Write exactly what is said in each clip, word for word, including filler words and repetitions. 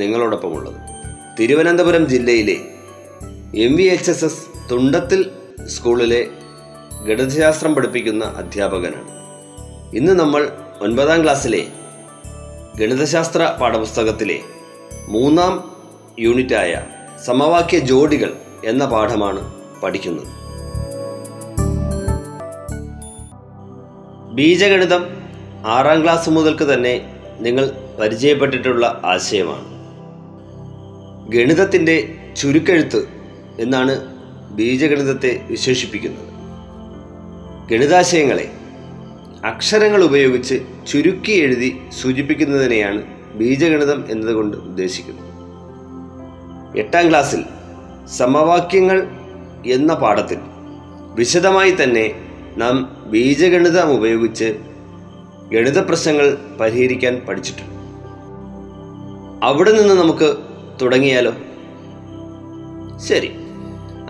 നിങ്ങളോടൊപ്പമുള്ളത്. തിരുവനന്തപുരം ജില്ലയിലെ M V H S S Thundathil സ്കൂളിലെ ഗണിതശാസ്ത്രം പഠിപ്പിക്കുന്ന അധ്യാപകനാണ്. ഇന്ന് നമ്മൾ ഒൻപതാം ക്ലാസ്സിലെ ഗണിതശാസ്ത്ര പാഠപുസ്തകത്തിലെ മൂന്നാം യൂണിറ്റായ സമവാക്യ ജോഡികൾ എന്ന പാഠമാണ് പഠിക്കുന്നത്. ബീജഗണിതം ആറാം ക്ലാസ് മുതൽക്ക് തന്നെ നിങ്ങൾ പരിചയപ്പെട്ടിട്ടുള്ള ആശയമാണ്. ഗണിതത്തിൻ്റെ ചുരുക്കെഴുത്ത് എന്നാണ് ബീജഗണിതത്തെ വിശേഷിപ്പിക്കുന്നത്. ഗണിതാശയങ്ങളെ അക്ഷരങ്ങൾ ഉപയോഗിച്ച് ചുരുക്കി എഴുതി സൂചിപ്പിക്കുന്നതിനെയാണ് ബീജഗണിതം എന്നതുകൊണ്ട് ഉദ്ദേശിക്കുന്നത്. എട്ടാം ക്ലാസ്സിൽ സമവാക്യങ്ങൾ എന്ന പാഠത്തിൽ വിശദമായി തന്നെ നാം ബീജഗണിതം ഉപയോഗിച്ച് ഗണിത പ്രശ്നങ്ങൾ പരിഹരിക്കാൻ പഠിച്ചിട്ടുണ്ട്. അവിടെ നിന്ന് നമുക്ക് തുടങ്ങിയാലോ? ശരി,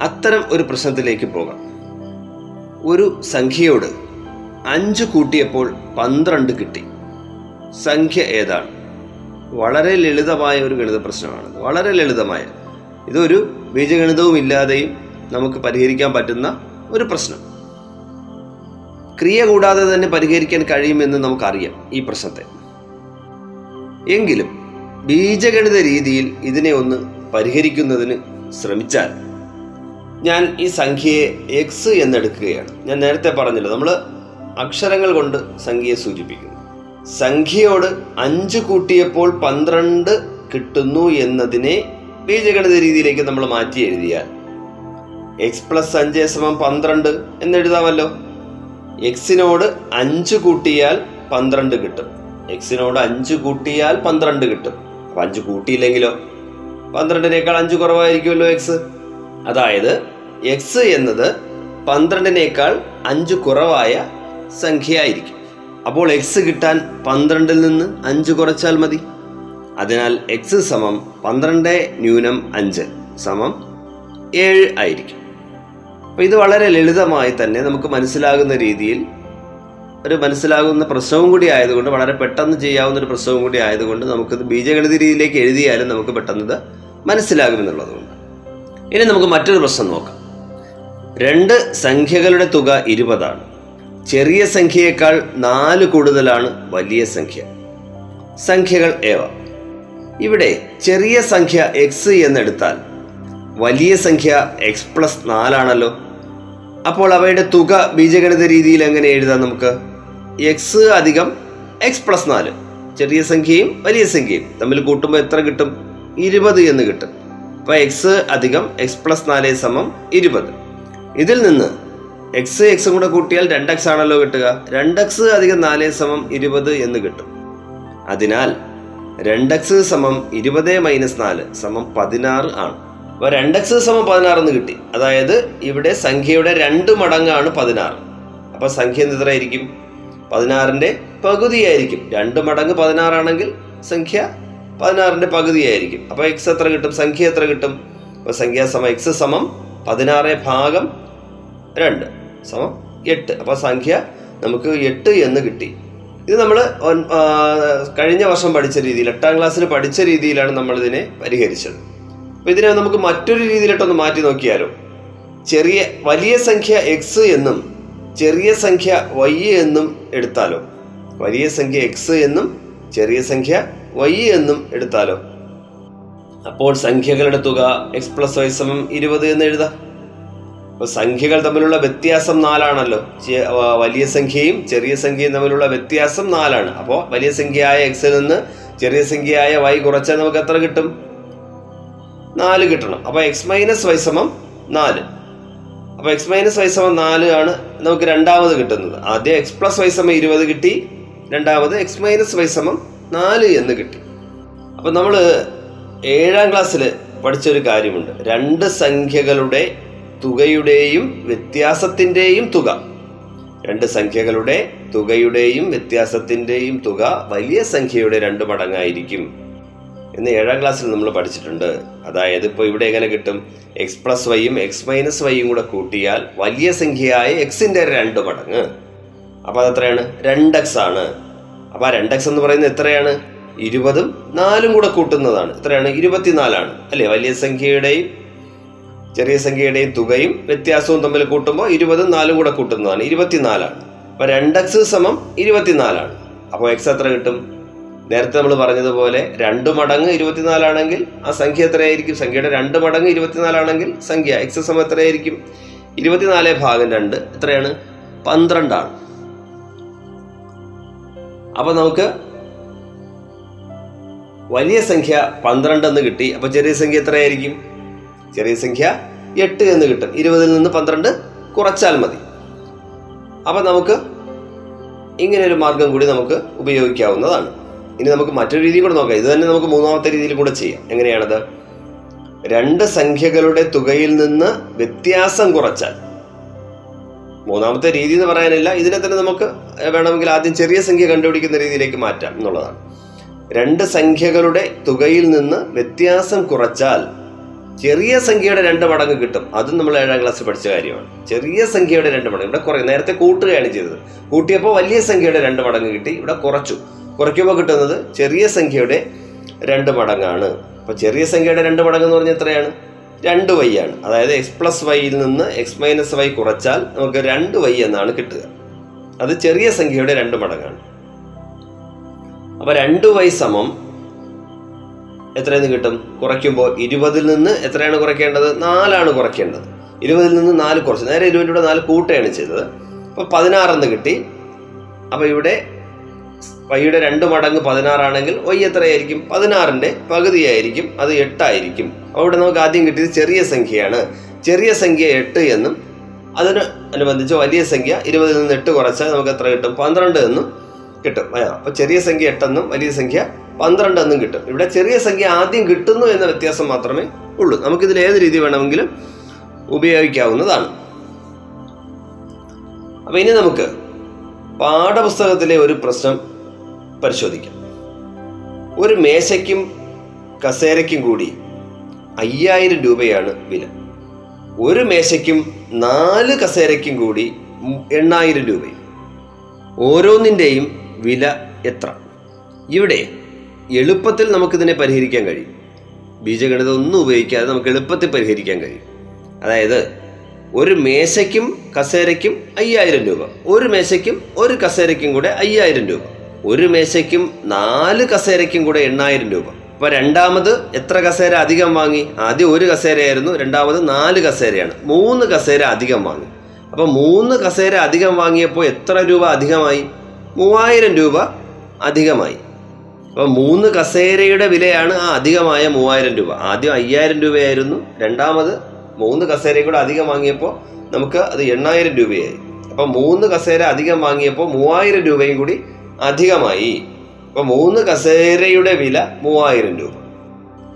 അത്തരം ഒരു പ്രശ്നത്തിലേക്ക് പോകാം. ഒരു സംഖ്യയോട് അഞ്ച് കൂട്ടിയപ്പോൾ പന്ത്രണ്ട് കിട്ടി. സംഖ്യ ഏതാണ്? വളരെ ലളിതമായ ഒരു ഗണിത പ്രശ്നമാണ്. വളരെ ലളിതമായ ഇതൊരു ബീജഗണിതവും ഇല്ലാതെയും നമുക്ക് പരിഹരിക്കാൻ പറ്റുന്ന ഒരു പ്രശ്നം. ക്രിയ കൂടാതെ തന്നെ പരിഹരിക്കാൻ കഴിയുമെന്ന് നമുക്കറിയാം ഈ പ്രശ്നത്തെ. എങ്കിലും ബീജഗണിത രീതിയിൽ ഇതിനെ ഒന്ന് പരിഹരിക്കുന്നതിന് ശ്രമിച്ചാൽ, ഞാൻ ഈ സംഖ്യയെ എക്സ് എന്നെടുക്കുകയാണ്. ഞാൻ നേരത്തെ പറഞ്ഞില്ല, നമ്മൾ അക്ഷരങ്ങൾ കൊണ്ട് സംഖ്യയെ സൂചിപ്പിക്കുന്നു. സംഖ്യയോട് അഞ്ച് കൂട്ടിയപ്പോൾ പന്ത്രണ്ട് കിട്ടുന്നു എന്നതിനെ ബീജഗണിത രീതിയിലേക്ക് നമ്മൾ മാറ്റി എഴുതിയാൽ എക്സ് പ്ലസ് അഞ്ച് സമം പന്ത്രണ്ട് എന്നെഴുതാമല്ലോ. എക്സിനോട് അഞ്ച് കൂട്ടിയാൽ പന്ത്രണ്ട് കിട്ടും. എക്സിനോട് അഞ്ച് കൂട്ടിയാൽ പന്ത്രണ്ട് കിട്ടും. അപ്പം അഞ്ച് കൂട്ടിയില്ലെങ്കിലോ? പന്ത്രണ്ടിനേക്കാൾ അഞ്ച് കുറവായിരിക്കുമല്ലോ എക്സ്. അതായത് എക്സ് എന്നത് പന്ത്രണ്ടിനേക്കാൾ അഞ്ച് കുറവായ സംഖ്യ ആയിരിക്കും. അപ്പോൾ എക്സ് കിട്ടാൻ പന്ത്രണ്ടിൽ നിന്ന് അഞ്ച് കുറച്ചാൽ മതി. അതിനാൽ എക്സ് സമം പന്ത്രണ്ട് ന്യൂനം അഞ്ച് സമം ഏഴ് ആയിരിക്കും. അപ്പോൾ ഇത് വളരെ ലളിതമായി തന്നെ നമുക്ക് മനസ്സിലാകുന്ന രീതിയിൽ ഒരു മനസ്സിലാകുന്ന പ്രശ്നവും കൂടി ആയതുകൊണ്ട്, വളരെ പെട്ടെന്ന് ചെയ്യാവുന്ന ഒരു പ്രശ്നവും കൂടി ആയതുകൊണ്ട് നമുക്കിത് ബീജഗണിത രീതിയിലേക്ക് എഴുതിയാലും നമുക്ക് പെട്ടെന്നത് മനസ്സിലാകുമെന്നുള്ളതുകൊണ്ട്. ഇനി നമുക്ക് മറ്റൊരു പ്രശ്നം നോക്കാം. രണ്ട് സംഖ്യകളുടെ തുക ഇരുപതാണ്. ചെറിയ സംഖ്യയേക്കാൾ നാല് കൂടുതലാണ് വലിയ സംഖ്യ. സംഖ്യകൾ ഏവ? ഇവിടെ ചെറിയ സംഖ്യ എക്സ് എന്നെടുത്താൽ വലിയ സംഖ്യ എക്സ് പ്ലസ് നാലാണല്ലോ. അപ്പോൾ അവയുടെ തുക ബീജഗണിത രീതിയിൽ എങ്ങനെ എഴുതാം? നമുക്ക് എക്സ് അധികം എക്സ് പ്ലസ് നാല്. ചെറിയ സംഖ്യയും വലിയ സംഖ്യയും തമ്മിൽ കൂട്ടുമ്പോൾ എത്ര കിട്ടും? ഇരുപത് എന്ന് കിട്ടും. അപ്പോൾ എക്സ് അധികം എക്സ് പ്ലസ് നാല് സമം ഇരുപത്. ഇതിൽ നിന്ന് എക്സ് എക്സും കൂടെ കൂട്ടിയാൽ രണ്ട് എക്സ് ആണല്ലോ കിട്ടുക. രണ്ട് എക്സ് അധികം നാല് സമം ഇരുപത് എന്ന് കിട്ടും. അതിനാൽ രണ്ട് എക്സ് സമം ഇരുപത് മൈനസ് നാല് സമം പതിനാറ് ആണ്. അപ്പോൾ രണ്ട് എക്സ് സമം പതിനാറെന്ന് കിട്ടി. അതായത് ഇവിടെ സംഖ്യയുടെ രണ്ട് മടങ്ങാണ് പതിനാറ്. അപ്പോൾ സംഖ്യ എന്ത് എത്രയായിരിക്കും? പതിനാറിൻ്റെ പകുതിയായിരിക്കും. രണ്ട് മടങ്ങ് പതിനാറാണെങ്കിൽ സംഖ്യ പതിനാറിൻ്റെ പകുതിയായിരിക്കും. അപ്പോൾ എക്സ് എത്ര കിട്ടും? സംഖ്യ എത്ര കിട്ടും? അപ്പോൾ സംഖ്യ സമം എക്സ് സമം പതിനാറ് ഭാഗം രണ്ട് സമം എട്ട്. അപ്പോൾ സംഖ്യ നമുക്ക് എട്ട് എന്ന് കിട്ടി. ഇത് നമ്മൾ കഴിഞ്ഞ വർഷം പഠിച്ച രീതിയിൽ, എട്ടാം ക്ലാസ്സിൽ പഠിച്ച രീതിയിലാണ് നമ്മളിതിനെ പരിഹരിച്ചത്. അപ്പോൾ ഇതിനെ നമുക്ക് മറ്റൊരു രീതിയിലിട്ടൊന്ന് മാറ്റി നോക്കിയാലോ? ചെറിയ വലിയ സംഖ്യ എക്സ് എന്നും ചെറിയ സംഖ്യ വൈ എന്നും എടുത്താലോ? വലിയ സംഖ്യ എക്സ് എന്നും ചെറിയ സംഖ്യ വൈ എന്നും എടുത്താലോ? അപ്പോൾ സംഖ്യകളുടെ തുക എക്സ് പ്ലസ് വൈ സമം ഇരുപത് എന്ന് എഴുതാം. അപ്പോൾ സംഖ്യകൾ തമ്മിലുള്ള വ്യത്യാസം നാലാണല്ലോ. വലിയ സംഖ്യയും ചെറിയ സംഖ്യയും തമ്മിലുള്ള വ്യത്യാസം നാലാണ്. അപ്പോൾ വലിയ സംഖ്യയായ എക്സിൽ നിന്ന് ചെറിയ സംഖ്യയായ വൈ കുറച്ചാൽ നമുക്ക് എത്ര കിട്ടും? നാല് കിട്ടണം. അപ്പോൾ എക്സ് മൈനസ് വൈ സമം നാല്. അപ്പോൾ എക്സ് മൈനസ് വൈ സമം നാല് ആണ് നമുക്ക് രണ്ടാമത് കിട്ടുന്നത്. ആദ്യം എക്സ് പ്ലസ് വൈ സമം ഇരുപത് കിട്ടി, രണ്ടാമത് എക്സ് മൈനസ് വൈ സമം നാല് എന്ന് കിട്ടി. അപ്പം നമ്മൾ ഏഴാം ക്ലാസ്സിൽ പഠിച്ചൊരു കാര്യമുണ്ട്, രണ്ട് സംഖ്യകളുടെ തുകയുടെയും വ്യത്യാസത്തിൻ്റെയും തുക. രണ്ട് സംഖ്യകളുടെ തുകയുടെയും വ്യത്യാസത്തിൻ്റെയും തുക വലിയ സംഖ്യയുടെ രണ്ട് മടങ്ങായിരിക്കും എന്ന് ഏഴാം ക്ലാസ്സിൽ നമ്മൾ പഠിച്ചിട്ടുണ്ട്. അതായത് ഇപ്പോൾ ഇവിടെ എങ്ങനെ കിട്ടും? എക്സ് പ്ലസ് വൈയും എക്സ് മൈനസ് വൈയും കൂടെ കൂട്ടിയാൽ വലിയ സംഖ്യയായ എക്സിൻ്റെ രണ്ട് മടങ്ങ്. അപ്പോൾ അതെത്രയാണ്? രണ്ട് എക്സ് ആണ്. അപ്പോൾ ആ രണ്ട് എക്സ് എന്ന് പറയുന്നത് എത്രയാണ്? ഇരുപതും നാലും കൂടെ കൂട്ടുന്നതാണ്. എത്രയാണ്? ഇരുപത്തിനാലാണ്, അല്ലേ? വലിയ സംഖ്യയുടെയും ചെറിയ സംഖ്യയുടെയും തുകയും വ്യത്യാസവും തമ്മിൽ കൂട്ടുമ്പോൾ ഇരുപതും നാലും കൂടെ കൂട്ടുന്നതാണ്, ഇരുപത്തിനാലാണ്. അപ്പോൾ രണ്ട് എക്സ് സമം ഇരുപത്തിനാലാണ്. അപ്പോൾ എക്സ് എത്ര കിട്ടും? നേരത്തെ നമ്മൾ പറഞ്ഞതുപോലെ രണ്ട് മടങ്ങ് ഇരുപത്തിനാലാണെങ്കിൽ ആ സംഖ്യ എത്രയായിരിക്കും? സംഖ്യയുടെ രണ്ട് മടങ്ങ് ഇരുപത്തിനാലാണെങ്കിൽ സംഖ്യ എക്സ് സമം എത്രയായിരിക്കും? ഇരുപത്തിനാല് ഭാഗം രണ്ട് എത്രയാണ്? പന്ത്രണ്ടാണ്. അപ്പം നമുക്ക് വലിയ സംഖ്യ പന്ത്രണ്ട് എന്ന് കിട്ടി. അപ്പോൾ ചെറിയ സംഖ്യ എത്രയായിരിക്കും? ചെറിയ സംഖ്യ എട്ട് എന്ന് കിട്ടും. ഇരുപതിൽ നിന്ന് പന്ത്രണ്ട് കുറച്ചാൽ മതി. അപ്പം നമുക്ക് ഇങ്ങനെയൊരു മാർഗം കൂടി നമുക്ക് ഉപയോഗിക്കാവുന്നതാണ്. ഇനി നമുക്ക് മറ്റൊരു രീതി കൂടെ നോക്കാം. ഇത് തന്നെ നമുക്ക് മൂന്നാമത്തെ രീതിയിൽ കൂടെ ചെയ്യാം. എങ്ങനെയാണത്? രണ്ട് സംഖ്യകളുടെ തുകയിൽ നിന്ന് വ്യത്യാസം കുറച്ചാൽ, മൂന്നാമത്തെ രീതി എന്ന് പറയാനില്ല, ഇതിനെ തന്നെ നമുക്ക് വേണമെങ്കിൽ ആദ്യം ചെറിയ സംഖ്യ കണ്ടുപിടിക്കുന്ന രീതിയിലേക്ക് മാറ്റാം എന്നുള്ളതാണ്. രണ്ട് സംഖ്യകളുടെ തുകയിൽ നിന്ന് വ്യത്യാസം കുറച്ചാൽ ചെറിയ സംഖ്യയുടെ രണ്ട് മടങ്ങ് കിട്ടും. അതും നമ്മൾ ഏഴാം ക്ലാസ്സിൽ പഠിച്ച കാര്യമാണ്. ചെറിയ സംഖ്യയുടെ രണ്ട് മടങ്ങ്. ഇവിടെ കുറേ നേരത്തെ കൂട്ടുകയാണ് ചെയ്തത്. കൂട്ടിയപ്പോൾ വലിയ സംഖ്യയുടെ രണ്ട് മടങ്ങ് കിട്ടി. ഇവിടെ കുറച്ചു. കുറയ്ക്കുമ്പോൾ കിട്ടുന്നത് ചെറിയ സംഖ്യയുടെ രണ്ട് മടങ്ങാണ്. അപ്പോൾ ചെറിയ സംഖ്യയുടെ രണ്ട് മടങ്ങ് എന്ന് പറഞ്ഞാൽ എത്രയാണ്? രണ്ട് വൈ ആണ്. അതായത് എക്സ് പ്ലസ് വൈയിൽ നിന്ന് എക്സ് മൈനസ് വൈ കുറച്ചാൽ നമുക്ക് രണ്ട് വൈ എന്നാണ് കിട്ടുക. അത് ചെറിയ സംഖ്യയുടെ രണ്ട് മടങ്ങാണ്. അപ്പോൾ രണ്ട് വൈ സമം എത്രയെന്ന് കിട്ടും? കുറയ്ക്കുമ്പോൾ ഇരുപതിൽ നിന്ന് എത്രയാണ് കുറയ്ക്കേണ്ടത്? നാലാണ് കുറയ്ക്കേണ്ടത്. ഇരുപതിൽ നിന്ന് നാല് കുറച്ച് നേരെ ഇരുപതിലൂടെ നാല് കൂട്ടുകയാണ് ചെയ്തത്. അപ്പോൾ പതിനാറെന്ന് കിട്ടി. അപ്പോൾ ഇവിടെ വൈയുടെ രണ്ട് മടങ്ങ് പതിനാറാണെങ്കിൽ വൈ എത്രയായിരിക്കും? പതിനാറിൻ്റെ പകുതിയായിരിക്കും, അത് എട്ടായിരിക്കും. അപ്പോൾ ഇവിടെ നമുക്ക് ആദ്യം കിട്ടിയത് ചെറിയ സംഖ്യയാണ്. ചെറിയ സംഖ്യ എട്ട് എന്നും അതിന് അനുബന്ധിച്ച് വലിയ സംഖ്യ ഇരുപതിൽ നിന്ന് എട്ട് കുറച്ചാൽ നമുക്ക് എത്ര കിട്ടും? പന്ത്രണ്ട് എന്നും കിട്ടും. അപ്പോൾ ചെറിയ സംഖ്യ എട്ടെന്നും വലിയ സംഖ്യ പന്ത്രണ്ട് എന്നും കിട്ടും. ഇവിടെ ചെറിയ സംഖ്യ ആദ്യം കിട്ടുന്നു എന്ന വ്യത്യാസം മാത്രമേ ഉള്ളൂ. നമുക്കിതിൽ ഏത് രീതി വേണമെങ്കിലും ഉപയോഗിക്കാവുന്നതാണ്. അപ്പോൾ ഇനി നമുക്ക് പാഠപുസ്തകത്തിലെ ഒരു പ്രശ്നം പരിശോധിക്കാം. ഒരു മേശയ്ക്കും കസേരയ്ക്കും കൂടി അയ്യായിരം രൂപയാണ് വില. ഒരു മേശയ്ക്കും നാല് കസേരയ്ക്കും കൂടി എണ്ണായിരം രൂപയും. ഓരോന്നിൻ്റെയും വില എത്ര? ഇവിടെ എളുപ്പത്തിൽ നമുക്കിതിനെ പരിഹരിക്കാൻ കഴിയും. ബീജഗണിതം ഒന്നും ഉപയോഗിക്കാതെ നമുക്ക് എളുപ്പത്തിൽ പരിഹരിക്കാൻ കഴിയും. അതായത് ഒരു മേശയ്ക്കും കസേരയ്ക്കും അയ്യായിരം രൂപ, ഒരു മേശയ്ക്കും ഒരു കസേരയ്ക്കും കൂടെ അയ്യായിരം രൂപ, ഒരു മേശയ്ക്കും നാല് കസേരയ്ക്കും കൂടെ എണ്ണായിരം രൂപ. അപ്പോൾ രണ്ടാമത് എത്ര കസേര അധികം വാങ്ങി? ആദ്യം ഒരു കസേരയായിരുന്നു, രണ്ടാമത് നാല് കസേരയാണ്. മൂന്ന് കസേര അധികം വാങ്ങി. അപ്പോൾ മൂന്ന് കസേര അധികം വാങ്ങിയപ്പോൾ എത്ര രൂപ അധികമായി? മൂവായിരം രൂപ അധികമായി. അപ്പോൾ മൂന്ന് കസേരയുടെ വിലയാണ് ആ അധികമായ മൂവായിരം രൂപ. ആദ്യം അയ്യായിരം രൂപയായിരുന്നു, രണ്ടാമത് മൂന്ന് കസേരയും കൂടെ അധികം വാങ്ങിയപ്പോൾ നമുക്ക് അത് എണ്ണായിരം രൂപയായി. അപ്പോൾ മൂന്ന് കസേര അധികം വാങ്ങിയപ്പോൾ മൂവായിരം രൂപയും കൂടി അധികമായി. അപ്പോൾ മൂന്ന് കസേരയുടെ വില മൂവായിരം രൂപ.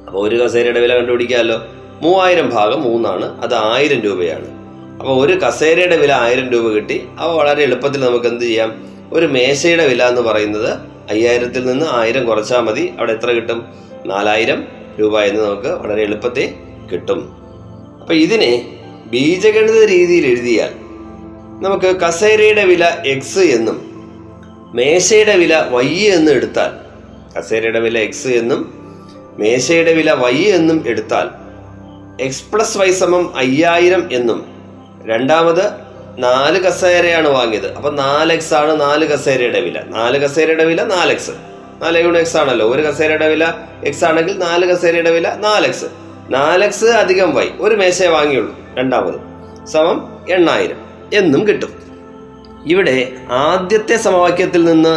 അപ്പോൾ ഒരു കസേരയുടെ വില കണ്ടുപിടിക്കാമല്ലോ. മൂവായിരം ഭാഗം മൂന്നാണ്, അത് ആയിരം രൂപയാണ്. അപ്പോൾ ഒരു കസേരയുടെ വില ആയിരം രൂപ കിട്ടി. അപ്പോൾ വളരെ എളുപ്പത്തിൽ നമുക്ക് എന്ത് ചെയ്യാം? ഒരു മേശയുടെ വില എന്ന് പറയുന്നത് അയ്യായിരത്തിൽ നിന്ന് ആയിരം കുറച്ചാൽ മതി. അവിടെ എത്ര കിട്ടും? നാലായിരം രൂപ എന്ന് നമുക്ക് വളരെ എളുപ്പത്തിൽ കിട്ടും. അപ്പോൾ ഇതിനെ ബീജഗണിത രീതിയിൽ എഴുതിയാൽ നമുക്ക് കസേരയുടെ വില എക്സ് എന്നും മേശയുടെ വില വൈ എന്നും എടുത്താൽ, കസേരയുടെ വില എക്സ് എന്നും മേശയുടെ വില വൈ എന്നും എടുത്താൽ എക്സ് പ്ലസ് വൈ സമം അയ്യായിരം എന്നും, രണ്ടാമത് നാല് കസേരയാണ് വാങ്ങിയത്, അപ്പം നാല് എക്സ് ആണ് നാല് കസേരയുടെ വില. നാല് കസേരയുടെ വില നാല് എക്സ്, നാല് ഗുണം എക്സ് ആണല്ലോ. ഒരു കസേരയുടെ വില എക്സ് ആണെങ്കിൽ നാല് കസേരയുടെ വില നാല് എക്സ്. നാല് എക്സ് അധികം വൈ, ഒരു മേശയെ വാങ്ങിയുള്ളൂ രണ്ടാമത്, സമം എണ്ണായിരം എന്നും കിട്ടും. ഇവിടെ ആദ്യത്തെ സമവാക്യത്തിൽ നിന്ന്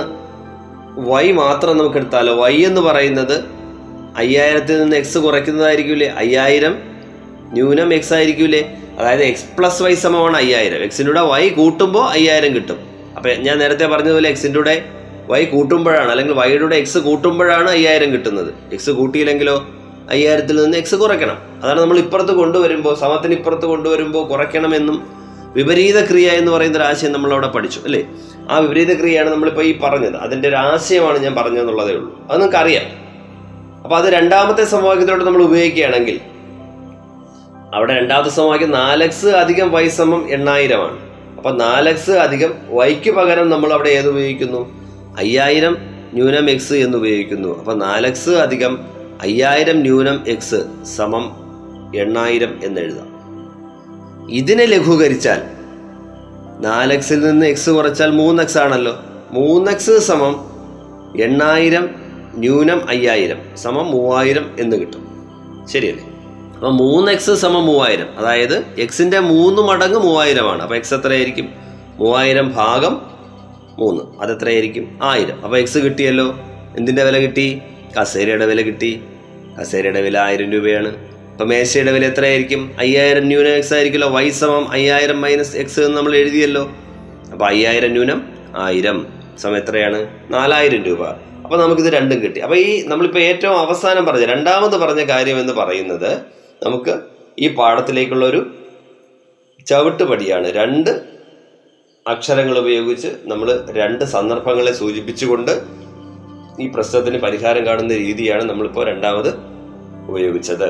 വൈ മാത്രം നമുക്ക് എടുത്താലോ. വൈ എന്ന് പറയുന്നത് അയ്യായിരത്തിൽ നിന്ന് എക്സ് കുറയ്ക്കുന്നതായിരിക്കൂലേ? അയ്യായിരം ന്യൂനം എക്സ് ആയിരിക്കൂലേ? അതായത് എക്സ് പ്ലസ് വൈ സമമാണ് അയ്യായിരം. എക്സിൻ്റെ കൂടെ വൈ കൂട്ടുമ്പോൾ അയ്യായിരം കിട്ടും. അപ്പം ഞാൻ നേരത്തെ പറഞ്ഞതുപോലെ എക്സിൻ്റെ കൂടെ വൈ കൂട്ടുമ്പോഴാണ് അല്ലെങ്കിൽ വൈയുടെ എക്സ് കൂട്ടുമ്പോഴാണ് അയ്യായിരം കിട്ടുന്നത്. എക്സ് കൂട്ടിയില്ലെങ്കിലോ അയ്യായിരത്തിൽ നിന്ന് എക്സ് കുറയ്ക്കണം. അതാണ് നമ്മൾ ഇപ്പുറത്ത് കൊണ്ടുവരുമ്പോൾ, സമത്തിന് ഇപ്പുറത്ത് കൊണ്ടുവരുമ്പോൾ കുറയ്ക്കണമെന്നും വിപരീത ക്രിയ എന്ന് പറയുന്ന ഒരു ആശയം നമ്മളവിടെ പഠിച്ചു അല്ലേ. ആ വിപരീത ക്രിയയാണ് നമ്മളിപ്പോൾ ഈ പറഞ്ഞത്, അതിൻ്റെ ഒരു ആശയമാണ് ഞാൻ പറഞ്ഞതെന്നുള്ളതേ ഉള്ളൂ. അത് നമുക്കറിയാം. അപ്പോൾ അത് രണ്ടാമത്തെ സമവാക്യത്തോടെ നമ്മൾ ഉപയോഗിക്കുകയാണെങ്കിൽ അവിടെ രണ്ടാമത്തെ സമവാക്യം നാലക്സ് അധികം വൈ സമം എണ്ണായിരമാണ്. അപ്പം നാലക്സ് അധികം വൈക്ക് പകരം നമ്മൾ അവിടെ ഏത് ഉപയോഗിക്കുന്നു? അയ്യായിരം ന്യൂനം എക്സ് എന്ന് ഉപയോഗിക്കുന്നു. അപ്പം നാലക്സ് അധികം അയ്യായിരം ന്യൂനം എക്സ് സമം എണ്ണായിരം എന്നെഴുതാം. ഇതിനെ ലഘൂകരിച്ചാൽ നാലക്സിൽ നിന്ന് എക്സ് കുറച്ചാൽ മൂന്നക്സ് ആണല്ലോ. മൂന്നക്സ് സമം എണ്ണായിരം ന്യൂനം അയ്യായിരം സമം മൂവായിരം എന്ന് കിട്ടും, ശരിയല്ലേ. അപ്പം മൂന്ന് എക്സ് സമം മൂവായിരം, അതായത് എക്സിൻ്റെ മൂന്ന് മടങ്ങ് മൂവായിരമാണ്. അപ്പോൾ എക്സ് എത്രയായിരിക്കും? മൂവായിരം ഭാഗം മൂന്ന്, അതെത്രയായിരിക്കും? ആയിരം. അപ്പോൾ എക്സ് കിട്ടിയല്ലോ. എന്തിൻ്റെ വില കിട്ടി? കസേരയുടെ വില കിട്ടി. കസേരയുടെ വില ആയിരം രൂപയാണ്. അപ്പോൾ മേശയുടെ വില എത്രയായിരിക്കും? അയ്യായിരം ന്യൂനം എക്സ് ആയിരിക്കുമല്ലോ. വൈ സമം അയ്യായിരം മൈനസ് എക്സ് എന്ന് നമ്മൾ എഴുതിയല്ലോ. അപ്പോൾ അയ്യായിരം ന്യൂനം ആയിരം സമം എത്രയാണ്? നാലായിരം രൂപ. അപ്പോൾ നമുക്കിത് രണ്ടും കിട്ടി. അപ്പോൾ ഈ നമ്മളിപ്പോൾ ഏറ്റവും അവസാനം പറഞ്ഞ രണ്ടാമത് പറഞ്ഞ കാര്യം എന്ന് പറയുന്നത് നമുക്ക് ഈ പാഠത്തിലേക്കുള്ളൊരു ചവിട്ടുപടിയാണ്. രണ്ട് അക്ഷരങ്ങൾ ഉപയോഗിച്ച് നമ്മൾ രണ്ട് സന്ദർഭങ്ങളെ സൂചിപ്പിച്ചുകൊണ്ട് ഈ പ്രശ്നത്തിന് പരിഹാരം കാണുന്ന രീതിയാണ് നമ്മളിപ്പോൾ രണ്ടാമത് ഉപയോഗിച്ചത്.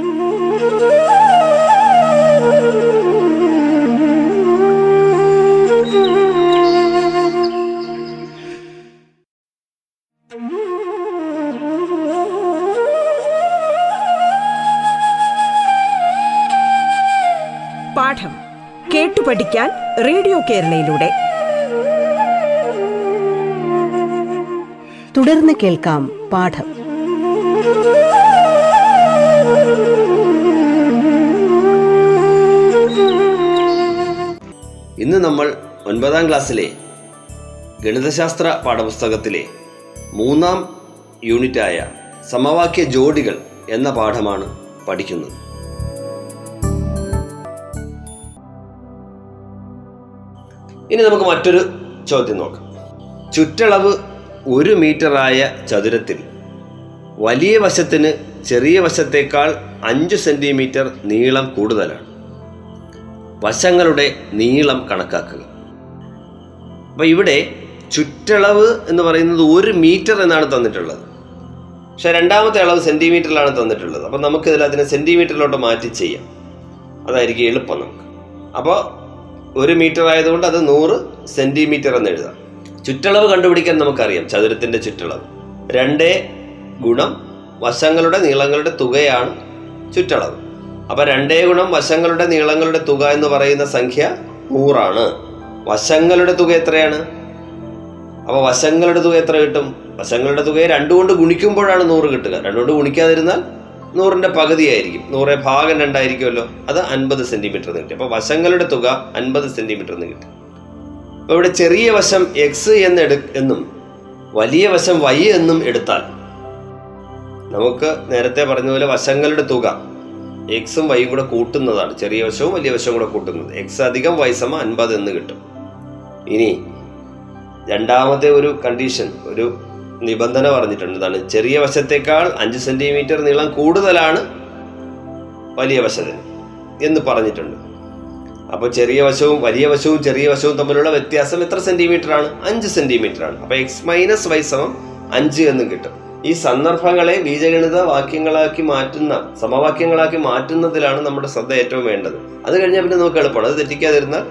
പാഠം കേട്ടു പഠിക്കാൻ റേഡിയോ കേരളയിലൂടെ തുടർന്ന് കേൾക്കാം പാഠം. ഇന്ന് നമ്മൾ ഒൻപതാം ക്ലാസ്സിലെ ഗണിതശാസ്ത്ര പാഠപുസ്തകത്തിലെ മൂന്നാം യൂണിറ്റായ സമവാക്യ ജോഡികൾ എന്ന പാഠമാണ് പഠിക്കുന്നത്. ഇനി നമുക്ക് മറ്റൊരു ചോദ്യം നോക്കാം. ചുറ്റളവ് ഒരു മീറ്ററായ ചതുരത്തിൽ വലിയ വശത്തിന് ചെറിയ വശത്തേക്കാൾ അഞ്ച് സെൻറ്റിമീറ്റർ നീളം കൂടുതലാണ്. വശങ്ങളുടെ നീളം കണക്കാക്കുക. അപ്പോൾ ഇവിടെ ചുറ്റളവ് എന്ന് പറയുന്നത് ഒരു മീറ്റർ എന്നാണ് തന്നിട്ടുള്ളത്. പക്ഷേ രണ്ടാമത്തെ അളവ് സെൻറ്റിമീറ്ററിലാണ് തന്നിട്ടുള്ളത്. അപ്പോൾ നമുക്കിതിൽ അതിനെ സെൻറ്റിമീറ്ററിലോട്ട് മാറ്റി ചെയ്യാം, അതായിരിക്കും എളുപ്പം നമുക്ക്. അപ്പോൾ ഒരു മീറ്റർ ആയതുകൊണ്ട് അത് നൂറ് സെൻറ്റിമീറ്റർ എന്ന് എഴുതാം. ചുറ്റളവ് കണ്ടുപിടിക്കാൻ നമുക്കറിയാം. ചതുരത്തിൻ്റെ ചുറ്റളവ് രണ്ട് ഗുണം വശങ്ങളുടെ നീളങ്ങളുടെ തുകയാണ് ചുറ്റളവ്. അപ്പോൾ രണ്ടേ ഗുണം വശങ്ങളുടെ നീളങ്ങളുടെ തുക എന്ന് പറയുന്ന സംഖ്യ നൂറാണ്. വശങ്ങളുടെ തുക എത്രയാണ്? അപ്പോൾ വശങ്ങളുടെ തുക എത്ര കിട്ടും? വശങ്ങളുടെ തുകയെ രണ്ടുകൊണ്ട് ഗുണിക്കുമ്പോഴാണ് നൂറ് കിട്ടുക. രണ്ടുകൊണ്ട് ഗുണിക്കാതിരുന്നാൽ നൂറിൻ്റെ പകുതിയായിരിക്കും. നൂറെ ഭാഗം രണ്ടായിരിക്കുമല്ലോ, അത് അൻപത് സെൻറ്റിമീറ്റർ എന്ന് കിട്ടി. അപ്പോൾ വശങ്ങളുടെ തുക അൻപത് സെൻറ്റിമീറ്റർ എന്ന് കിട്ടി. അപ്പോൾ ഇവിടെ ചെറിയ വശം എക്സ് എന്ന് എടു എന്നും വലിയ വശം വൈ എന്നും എടുത്താൽ നമുക്ക് നേരത്തെ പറഞ്ഞതുപോലെ വശങ്ങളുടെ തുക എക്സും വൈയും കൂടെ കൂട്ടുന്നതാണ്. ചെറിയ വശവും വലിയ വശവും കൂടെ കൂട്ടുന്നത് എക്സ് അധികം വൈ സമം അൻപത് എന്ന് കിട്ടും. ഇനി രണ്ടാമത്തെ ഒരു കണ്ടീഷൻ, ഒരു നിബന്ധന പറഞ്ഞിട്ടുണ്ട്. എന്താണ്? ചെറിയ വശത്തേക്കാൾ അഞ്ച് സെൻറ്റിമീറ്റർ നീളം കൂടുതലാണ് വലിയ വശത്തിന് എന്ന് പറഞ്ഞിട്ടുണ്ട്. അപ്പോൾ ചെറിയ വശവും വലിയ വശവും ചെറിയ വശവും തമ്മിലുള്ള വ്യത്യാസം എത്ര സെൻറ്റിമീറ്ററാണ്? അഞ്ച് സെൻറ്റിമീറ്ററാണ്. അപ്പോൾ എക്സ് മൈനസ് വൈ സമം അഞ്ച് എന്നും കിട്ടും. ഈ സന്ദർഭങ്ങളെ ബീജഗണിത വാക്യങ്ങളാക്കി മാറ്റുന്ന സമവാക്യങ്ങളാക്കി മാറ്റുന്നതിലാണ് നമ്മുടെ ശ്രദ്ധ ഏറ്റവും വേണ്ടത്. അത് കഴിഞ്ഞാൽ പിന്നെ നമുക്ക് എളുപ്പമാണ്. അത് തെറ്റിക്കാതിരുന്നാൽ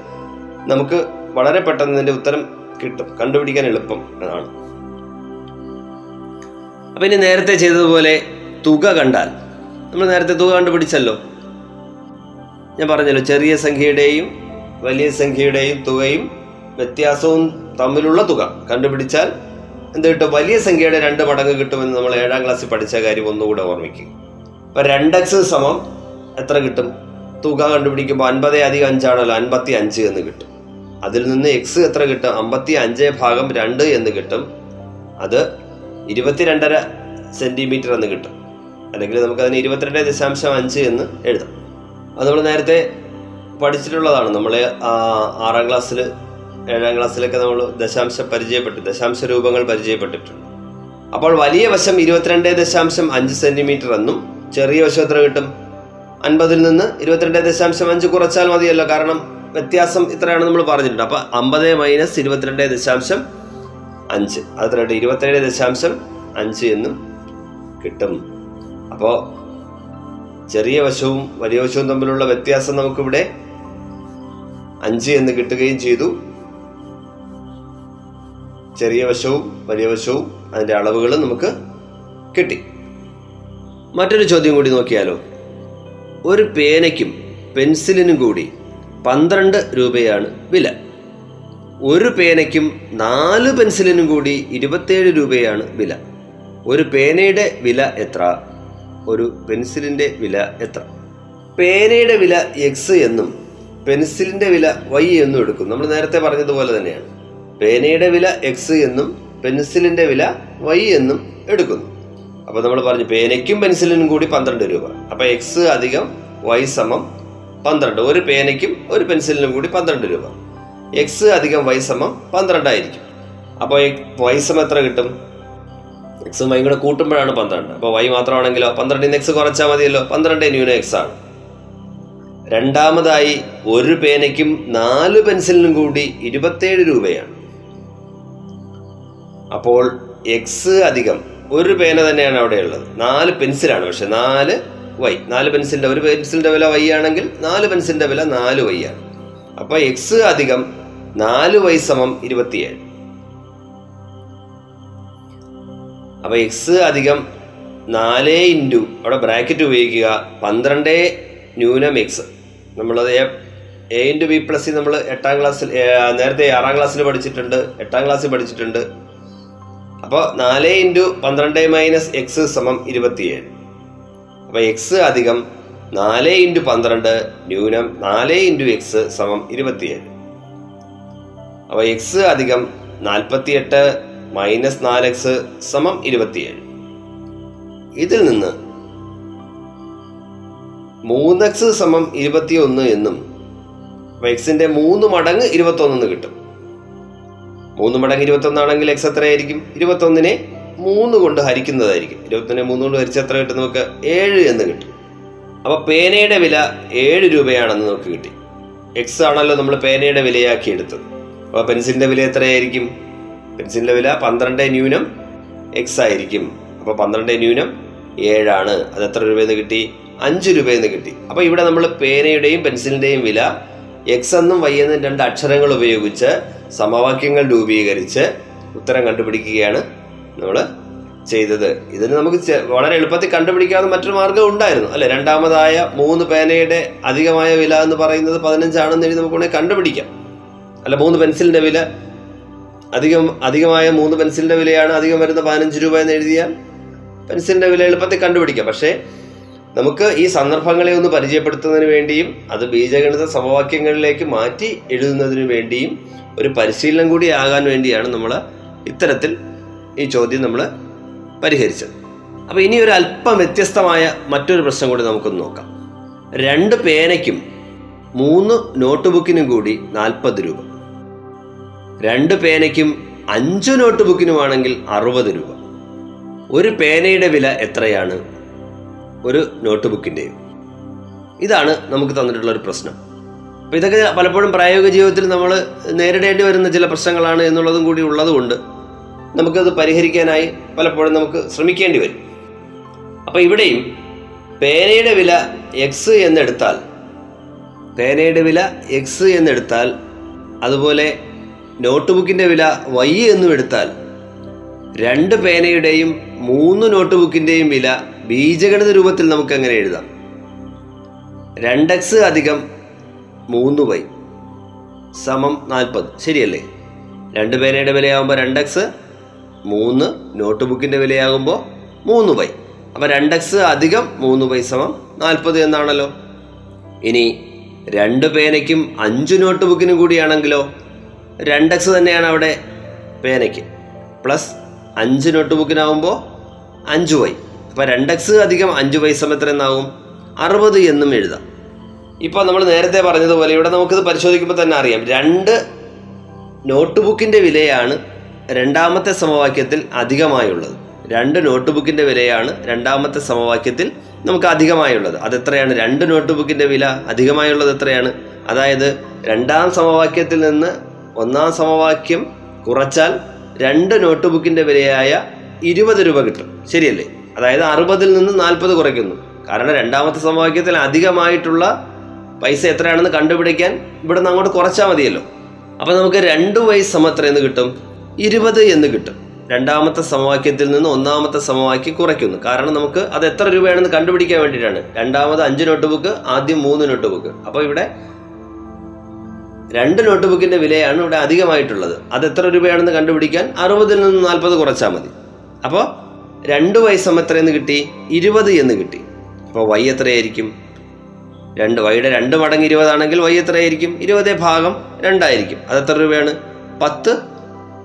നമുക്ക് വളരെ പെട്ടെന്ന് ഇതിൻ്റെ ഉത്തരം കിട്ടും, കണ്ടുപിടിക്കാൻ എളുപ്പം ആണ്. അപ്പം ഇനി നേരത്തെ ചെയ്തതുപോലെ തുക കണ്ടാൽ, നമ്മൾ നേരത്തെ തുക കണ്ടുപിടിച്ചല്ലോ. ഞാൻ പറഞ്ഞല്ലോ, ചെറിയ സംഖ്യയുടെയും വലിയ സംഖ്യയുടെയും തുകയും വ്യത്യാസവും തമ്മിലുള്ള തുക കണ്ടുപിടിച്ചാൽ എന്ത് കിട്ടും? വലിയ സംഖ്യയുടെ രണ്ട് മടങ്ങ് കിട്ടുമെന്ന് നമ്മൾ ഏഴാം ക്ലാസ്സിൽ പഠിച്ച കാര്യം ഒന്നുകൂടെ ഓർമ്മിക്കുക. അപ്പം രണ്ട് എക്സ് സമം എത്ര കിട്ടും? തുക കണ്ടുപിടിക്കുമ്പോൾ അൻപത് അധികം അഞ്ചാണല്ലോ, അൻപത്തി അഞ്ച് എന്ന് കിട്ടും. അതിൽ നിന്ന് എക്സ് എത്ര കിട്ടും? അമ്പത്തി അഞ്ച് ഭാഗം രണ്ട് എന്ന് കിട്ടും. അത് ഇരുപത്തിരണ്ടര സെൻറ്റിമീറ്റർ എന്ന് കിട്ടും. അല്ലെങ്കിൽ നമുക്കതിന് ഇരുപത്തിരണ്ട് ദശാംശം അഞ്ച് എന്ന് എഴുതാം. അത് നമ്മൾ നേരത്തെ പഠിച്ചിട്ടുള്ളതാണ്. നമ്മൾ ആറാം ക്ലാസ്സിൽ ഏഴാം ക്ലാസ്സിലൊക്കെ നമ്മൾ ദശാംശം പരിചയപ്പെട്ടു, ദശാംശ രൂപങ്ങൾ പരിചയപ്പെട്ടിട്ടുണ്ട്. അപ്പോൾ വലിയ വശം ഇരുപത്തിരണ്ട് ദശാംശം അഞ്ച് സെൻറ്റിമീറ്റർ എന്നും ചെറിയ വശം എത്ര കിട്ടും? അൻപതിൽ നിന്ന് ഇരുപത്തിരണ്ട് ദശാംശം അഞ്ച് കുറച്ചാൽ മതിയല്ലോ, കാരണം വ്യത്യാസം ഇത്രയാണ് നമ്മൾ പറഞ്ഞിട്ടുണ്ട്. അപ്പോൾ അമ്പത് മൈനസ് ഇരുപത്തിരണ്ട് ദശാംശം അഞ്ച് അത് ഇരുപത്തിരണ്ട് ദശാംശം അഞ്ച് എന്നും കിട്ടും. അപ്പോൾ ചെറിയ വശവും വലിയ വശവും തമ്മിലുള്ള വ്യത്യാസം നമുക്കിവിടെ അഞ്ച് എന്ന് കിട്ടുകയും ചെയ്തു. ചെറിയ വശവും വലിയ വശവും അതിൻ്റെ അളവുകളും നമുക്ക് കിട്ടി. മറ്റൊരു ചോദ്യം കൂടി നോക്കിയാലോ. ഒരു പേനയ്ക്കും പെൻസിലിനും കൂടി പന്ത്രണ്ട് രൂപയാണ് വില. ഒരു പേനയ്ക്കും നാല് പെൻസിലിനും കൂടി ഇരുപത്തിയേഴ് രൂപയാണ് വില. ഒരു പേനയുടെ വില എത്ര? ഒരു പെൻസിലിൻ്റെ വില എത്ര? പേനയുടെ വില എക്സ് എന്നും പെൻസിലിൻ്റെ വില വൈ എന്നും എടുക്കും. നമ്മൾ നേരത്തെ പറഞ്ഞതുപോലെ തന്നെയാണ്. പേനയുടെ വില എക്സ് എന്നും പെൻസിലിൻ്റെ വില വൈ എന്നും എടുക്കുന്നു. അപ്പോൾ നമ്മൾ പറഞ്ഞു പേനയ്ക്കും പെൻസിലിനും കൂടി പന്ത്രണ്ട് രൂപ. അപ്പോൾ എക്സ് അധികം വൈ സമം പന്ത്രണ്ട്. ഒരു പേനയ്ക്കും ഒരു പെൻസിലിനും കൂടി പന്ത്രണ്ട് രൂപ. എക്സ് അധികം വൈ സമം പന്ത്രണ്ടായിരിക്കും. അപ്പോൾ വൈ സമം എത്ര കിട്ടും? എക്സും വൈ കൂടെ കൂട്ടുമ്പോഴാണ് പന്ത്രണ്ട്. അപ്പോൾ വൈ മാത്രമാണെങ്കിലോ പന്ത്രണ്ടിൽ നിന്ന് എക്സ് കുറച്ചാൽ മതിയല്ലോ, പന്ത്രണ്ട് ന്യൂന എക്സ് ആണ്. രണ്ടാമതായി ഒരു പേനയ്ക്കും നാല് പെൻസിലിനും കൂടി ഇരുപത്തിയേഴ് രൂപയാണ്. അപ്പോൾ എക്സ് അധികം ഒരു പേന തന്നെയാണ് അവിടെയുള്ളത്, നാല് പെൻസിലാണ്. പക്ഷെ നാല് വൈ, നാല് പെൻസിലിൻ്റെ ഒരു പെൻസിലിൻ്റെ വില വൈ ആണെങ്കിൽ നാല് പെൻസിലിൻ്റെ വില നാല് വൈ ആണ്. അപ്പോൾ എക്സ് അധികം നാല് വൈ സമം ഇരുപത്തിയേഴ്. അപ്പോൾ എക്സ് അധികം നാല് ഇൻറ്റു അവിടെ ബ്രാക്കറ്റ് ഉപയോഗിക്കുക പന്ത്രണ്ട് ന്യൂനം എക്സ്. നമ്മളത് എ ഇൻറ്റു ബി പ്ലസ് നമ്മൾ എട്ടാം ക്ലാസ്സിൽ നേരത്തെ ആറാം ക്ലാസ്സിൽ പഠിച്ചിട്ടുണ്ട്, എട്ടാം ക്ലാസ്സിൽ പഠിച്ചിട്ടുണ്ട്. അപ്പോൾ നാല് ഇൻറ്റു പന്ത്രണ്ട് മൈനസ് എക്സ് സമം ഇരുപത്തിയേഴ്. അപ്പോൾ എക്സ് അധികം നാല് ഇൻറ്റു പന്ത്രണ്ട് ന്യൂനം നാല് ഇൻറ്റു എക്സ് സമം ഇരുപത്തിയേഴ്. അപ്പോൾ എക്സ് അധികം നാൽപ്പത്തിയെട്ട് മൈനസ് നാല് എക്സ് സമം ഇരുപത്തിയേഴ്. ഇതിൽ നിന്ന് മൂന്ന് എക്സ് സമം ഇരുപത്തി ഒന്ന് എന്നും എക്സിൻ്റെ മൂന്ന് മടങ്ങ് ഇരുപത്തൊന്നെന്ന് കിട്ടും. മൂന്ന് മടങ്ങ് ഇരുപത്തൊന്നാണെങ്കിൽ എക്സ് എത്രയായിരിക്കും? ഇരുപത്തൊന്നിനെ മൂന്ന് കൊണ്ട് ഹരിക്കുന്നതായിരിക്കും. ഇരുപത്തൊന്നിനെ മൂന്ന് കൊണ്ട് ഹരിച്ച് എത്ര കിട്ടും? നമുക്ക് ഏഴ് എന്ന് കിട്ടും. അപ്പോൾ പേനയുടെ വില ഏഴ് രൂപയാണെന്ന് നമുക്ക് കിട്ടി. എക്സ് ആണല്ലോ നമ്മൾ പേനയുടെ വിലയാക്കി എടുത്തത്. അപ്പോൾ പെൻസിലിൻ്റെ വില എത്രയായിരിക്കും? പെൻസിലിൻ്റെ വില പന്ത്രണ്ട് ന്യൂനം എക്സ് ആയിരിക്കും. അപ്പോൾ പന്ത്രണ്ട് ന്യൂനം ഏഴാണ്. അത് എത്ര രൂപയെന്ന് കിട്ടി? അഞ്ച് രൂപയെന്ന് കിട്ടി. അപ്പോൾ ഇവിടെ നമ്മൾ പേനയുടെയും പെൻസിലിൻ്റെയും വില എക്സ് എന്നും വൈ എന്നും രണ്ട് അക്ഷരങ്ങൾ ഉപയോഗിച്ച് സമവാക്യങ്ങൾ രൂപീകരിച്ച് ഉത്തരം കണ്ടുപിടിക്കുകയാണ് നമ്മൾ ചെയ്തത്. ഇതിന് നമുക്ക് വളരെ എളുപ്പത്തിൽ കണ്ടുപിടിക്കാവുന്ന മറ്റൊരു മാർഗ്ഗം ഉണ്ടായിരുന്നു അല്ലേ? രണ്ടാമതായ മൂന്ന് പേനയുടെ അധികമായ വില എന്ന് പറയുന്നത് പതിനഞ്ചാണെന്ന് എഴുതി നമുക്ക് വേണമെങ്കിൽ കണ്ടുപിടിക്കാം അല്ല? മൂന്ന് പെൻസിലിൻ്റെ വില അധികം അധികമായ മൂന്ന് പെൻസിലിൻ്റെ വിലയാണ് അധികം വരുന്ന പതിനഞ്ച് രൂപ എന്ന് എഴുതിയാൽ പെൻസിലിൻ്റെ വില എളുപ്പത്തിൽ കണ്ടുപിടിക്കാം. പക്ഷേ നമുക്ക് ഈ സന്ദർഭങ്ങളെ ഒന്ന് പരിചയപ്പെടുത്തുന്നതിന് വേണ്ടിയും അത് ബീജഗണിത സമവാക്യങ്ങളിലേക്ക് മാറ്റി എഴുതുന്നതിന് വേണ്ടിയും ഒരു പരിശീലനം കൂടി ആകാൻ വേണ്ടിയാണ് നമ്മൾ ഇത്തരത്തിൽ ഈ ചോദ്യം നമ്മൾ പരിഹരിച്ചത്. അപ്പോൾ ഇനി ഒരു അല്പം വ്യത്യസ്തമായ മറ്റൊരു പ്രശ്നം കൂടി നമുക്കൊന്ന് നോക്കാം. രണ്ട് പേനയ്ക്കും മൂന്ന് നോട്ട്ബുക്കിനും കൂടി നാൽപ്പത് രൂപ. രണ്ട് പേനയ്ക്കും അഞ്ച് നോട്ട്ബുക്കിനുമാണെങ്കിൽ അറുപത് രൂപ. ഒരു പേനയുടെ വില എത്രയാണ് ഒരു നോട്ട്ബുക്കിൻ്റെയും? ഇതാണ് നമുക്ക് തന്നിട്ടുള്ളൊരു പ്രശ്നം. അപ്പോൾ ഇതൊക്കെ പലപ്പോഴും പ്രായോഗിക ജീവിതത്തിൽ നമ്മൾ നേരിടേണ്ടി വരുന്ന ചില പ്രശ്നങ്ങളാണ് എന്നുള്ളതും കൂടി ഉള്ളതുകൊണ്ട് നമുക്കത് പരിഹരിക്കാനായി പലപ്പോഴും നമുക്ക് ശ്രമിക്കേണ്ടി വരും. അപ്പോൾ ഇവിടെയും പേനയുടെ വില എക്സ് എന്നെടുത്താൽ പേനയുടെ വില എക്സ് എന്നെടുത്താൽ അതുപോലെ നോട്ട്ബുക്കിൻ്റെ വില വൈ എന്നും എടുത്താൽ രണ്ട് പേനയുടെയും മൂന്ന് നോട്ട്ബുക്കിൻ്റെയും വില ബീജഗണിത രൂപത്തിൽ നമുക്ക് എങ്ങനെ എഴുതാം? രണ്ട് എക്സ് അധികം മൂന്ന് വൈ സമം നാൽപ്പത്. ശരിയല്ലേ? രണ്ട് പേനയുടെ വിലയാകുമ്പോൾ രണ്ട് എക്സ്, മൂന്ന് നോട്ട്ബുക്കിൻ്റെ വിലയാകുമ്പോൾ മൂന്ന് വൈ. അപ്പോൾ രണ്ട് എക്സ് അധികം മൂന്ന് വൈ സമം നാൽപ്പത് എന്നാണല്ലോ. ഇനി രണ്ട് പേനയ്ക്കും അഞ്ച് നോട്ട്ബുക്കിനും കൂടിയാണെങ്കിലോ രണ്ട് എക്സ് തന്നെയാണ് അവിടെ പേനയ്ക്ക്. പ്ലസ് അഞ്ച് നോട്ട് ബുക്കിനാവുമ്പോൾ അഞ്ച് വൈ. അപ്പോൾ രണ്ട് എക്സ് അധികം അഞ്ച് വൈ സമയത്തിനെന്നാവും അറുപത് എന്നും എഴുതാം. ഇപ്പോൾ നമ്മൾ നേരത്തെ പറഞ്ഞതുപോലെ ഇവിടെ നമുക്കിത് പരിശോധിക്കുമ്പോൾ തന്നെ അറിയാം, രണ്ട് നോട്ട് ബുക്കിൻ്റെ വിലയാണ് രണ്ടാമത്തെ സമവാക്യത്തിൽ അധികമായുള്ളത്. രണ്ട് നോട്ട് ബുക്കിൻ്റെ വിലയാണ് രണ്ടാമത്തെ സമവാക്യത്തിൽ നമുക്ക് അധികമായുള്ളത്. അതെത്രയാണ്? രണ്ട് നോട്ട് ബുക്കിൻ്റെ വില അധികമായുള്ളത് എത്രയാണ്? അതായത് രണ്ടാം സമവാക്യത്തിൽ നിന്ന് ഒന്നാം സമവാക്യം കുറച്ചാൽ രണ്ട് നോട്ട് ബുക്കിൻ്റെ വിലയായ ഇരുപത് രൂപ കിട്ടും, ശരിയല്ലേ? അതായത് അറുപതിൽ നിന്ന് നാൽപ്പത് കുറയ്ക്കുന്നു. കാരണം രണ്ടാമത്തെ സമവാക്യത്തിൽ അധികമായിട്ടുള്ള പൈസ എത്രയാണെന്ന് കണ്ടുപിടിക്കാൻ ഇവിടെ നിന്ന് അങ്ങോട്ട് കുറച്ചാൽ മതിയല്ലോ. അപ്പോൾ നമുക്ക് രണ്ട് വൈ സമത്ര എന്ന് കിട്ടും, ഇരുപത് എന്ന് കിട്ടും. രണ്ടാമത്തെ സമവാക്യത്തിൽ നിന്ന് ഒന്നാമത്തെ സമവാക്യം കുറയ്ക്കുന്നു. കാരണം നമുക്ക് അത് എത്ര രൂപയാണെന്ന് കണ്ടുപിടിക്കാൻ വേണ്ടിയിട്ടാണ്. രണ്ടാമത് അഞ്ച് നോട്ട് ബുക്ക്, ആദ്യം മൂന്ന് നോട്ട് ബുക്ക്. അപ്പോൾ ഇവിടെ രണ്ട് നോട്ട് ബുക്കിൻ്റെ വിലയാണ് ഇവിടെ അധികമായിട്ടുള്ളത്. അത് എത്ര രൂപയാണെന്ന് കണ്ടുപിടിക്കാൻ അറുപതിൽ നിന്ന് നാൽപ്പത് കുറച്ചാൽ മതി. അപ്പോൾ രണ്ട് വൈ സമത്ര എന്ന് കിട്ടി, ഇരുപത് എന്ന് കിട്ടി. അപ്പോൾ വൈ എത്രയായിരിക്കും? രണ്ട് വൈയുടെ രണ്ട് മടങ്ങ് ഇരുപതാണെങ്കിൽ വൈ എത്രയായിരിക്കും? ഇരുപത് ഭാഗം രണ്ടായിരിക്കും. അത് എത്ര രൂപയാണ്? പത്ത്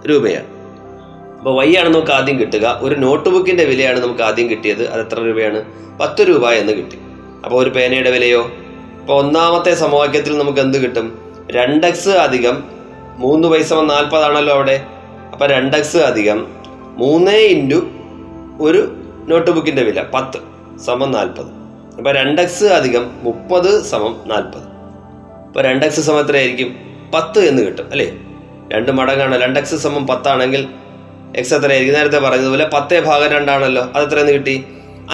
രൂപയാണ്. അപ്പോൾ വൈ ആണ് നമുക്ക് ആദ്യം കിട്ടുക. ഒരു നോട്ട് ബുക്കിൻ്റെ വിലയാണ് നമുക്ക് ആദ്യം കിട്ടിയത്. അത് എത്ര രൂപയാണ്? പത്ത് രൂപ എന്ന് കിട്ടി. അപ്പോൾ ഒരു പേനയുടെ വിലയോ? അപ്പോൾ ഒന്നാമത്തെ സമവാക്യത്തിൽ നമുക്ക് എന്ത് കിട്ടും? രണ്ട് എക്സ് അധികം മൂന്ന് പൈസ നാൽപ്പതാണല്ലോ അവിടെ. അപ്പോൾ രണ്ട് എക്സ് അധികം മൂന്ന് ഇൻറ്റു ഒരു നോട്ട് ബുക്കിൻ്റെ വില പത്ത് സമം നാൽപ്പത്. അപ്പോൾ രണ്ട് എക്സ് അധികം മുപ്പത് സമം നാൽപ്പത്. അപ്പോൾ രണ്ട് എക്സ് സമം എത്രയായിരിക്കും? പത്ത് എന്ന് കിട്ടും, അല്ലേ? രണ്ട് മടങ്ങാണല്ലോ. രണ്ട് എക്സ് സമം പത്താണെങ്കിൽ എക്സ് എത്രയായിരിക്കും? നേരത്തെ പറഞ്ഞതുപോലെ പത്തേ ഭാഗം രണ്ടാണല്ലോ. അത് എത്രയെന്ന് കിട്ടി?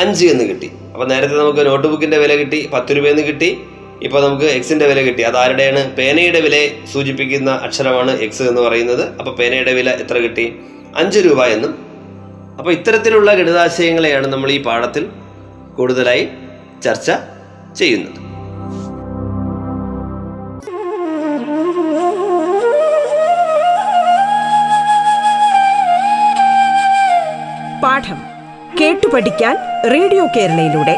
അഞ്ച് എന്ന് കിട്ടി. അപ്പോൾ നേരത്തെ നമുക്ക് നോട്ട് ബുക്കിൻ്റെ വില കിട്ടി, പത്ത് രൂപയെന്ന് കിട്ടി. ഇപ്പോൾ നമുക്ക് എക്സിൻ്റെ വില കിട്ടി. അതാരുടെയാണ്? പേനയുടെ വില സൂചിപ്പിക്കുന്ന അക്ഷരമാണ് എക്സ് എന്ന് പറയുന്നത്. അപ്പോൾ പേനയുടെ വില എത്ര കിട്ടി? അഞ്ച് രൂപ എന്നും. അപ്പോൾ ഇത്തരത്തിലുള്ള ഗണിതാശയങ്ങളെയാണ് നമ്മൾ ഈ പാഠത്തിൽ കൂടുതലായി ചർച്ച ചെയ്യുന്നത്. പാഠം കേട്ടു പഠിക്കാൻ റേഡിയോ കേരളയിലൂടെ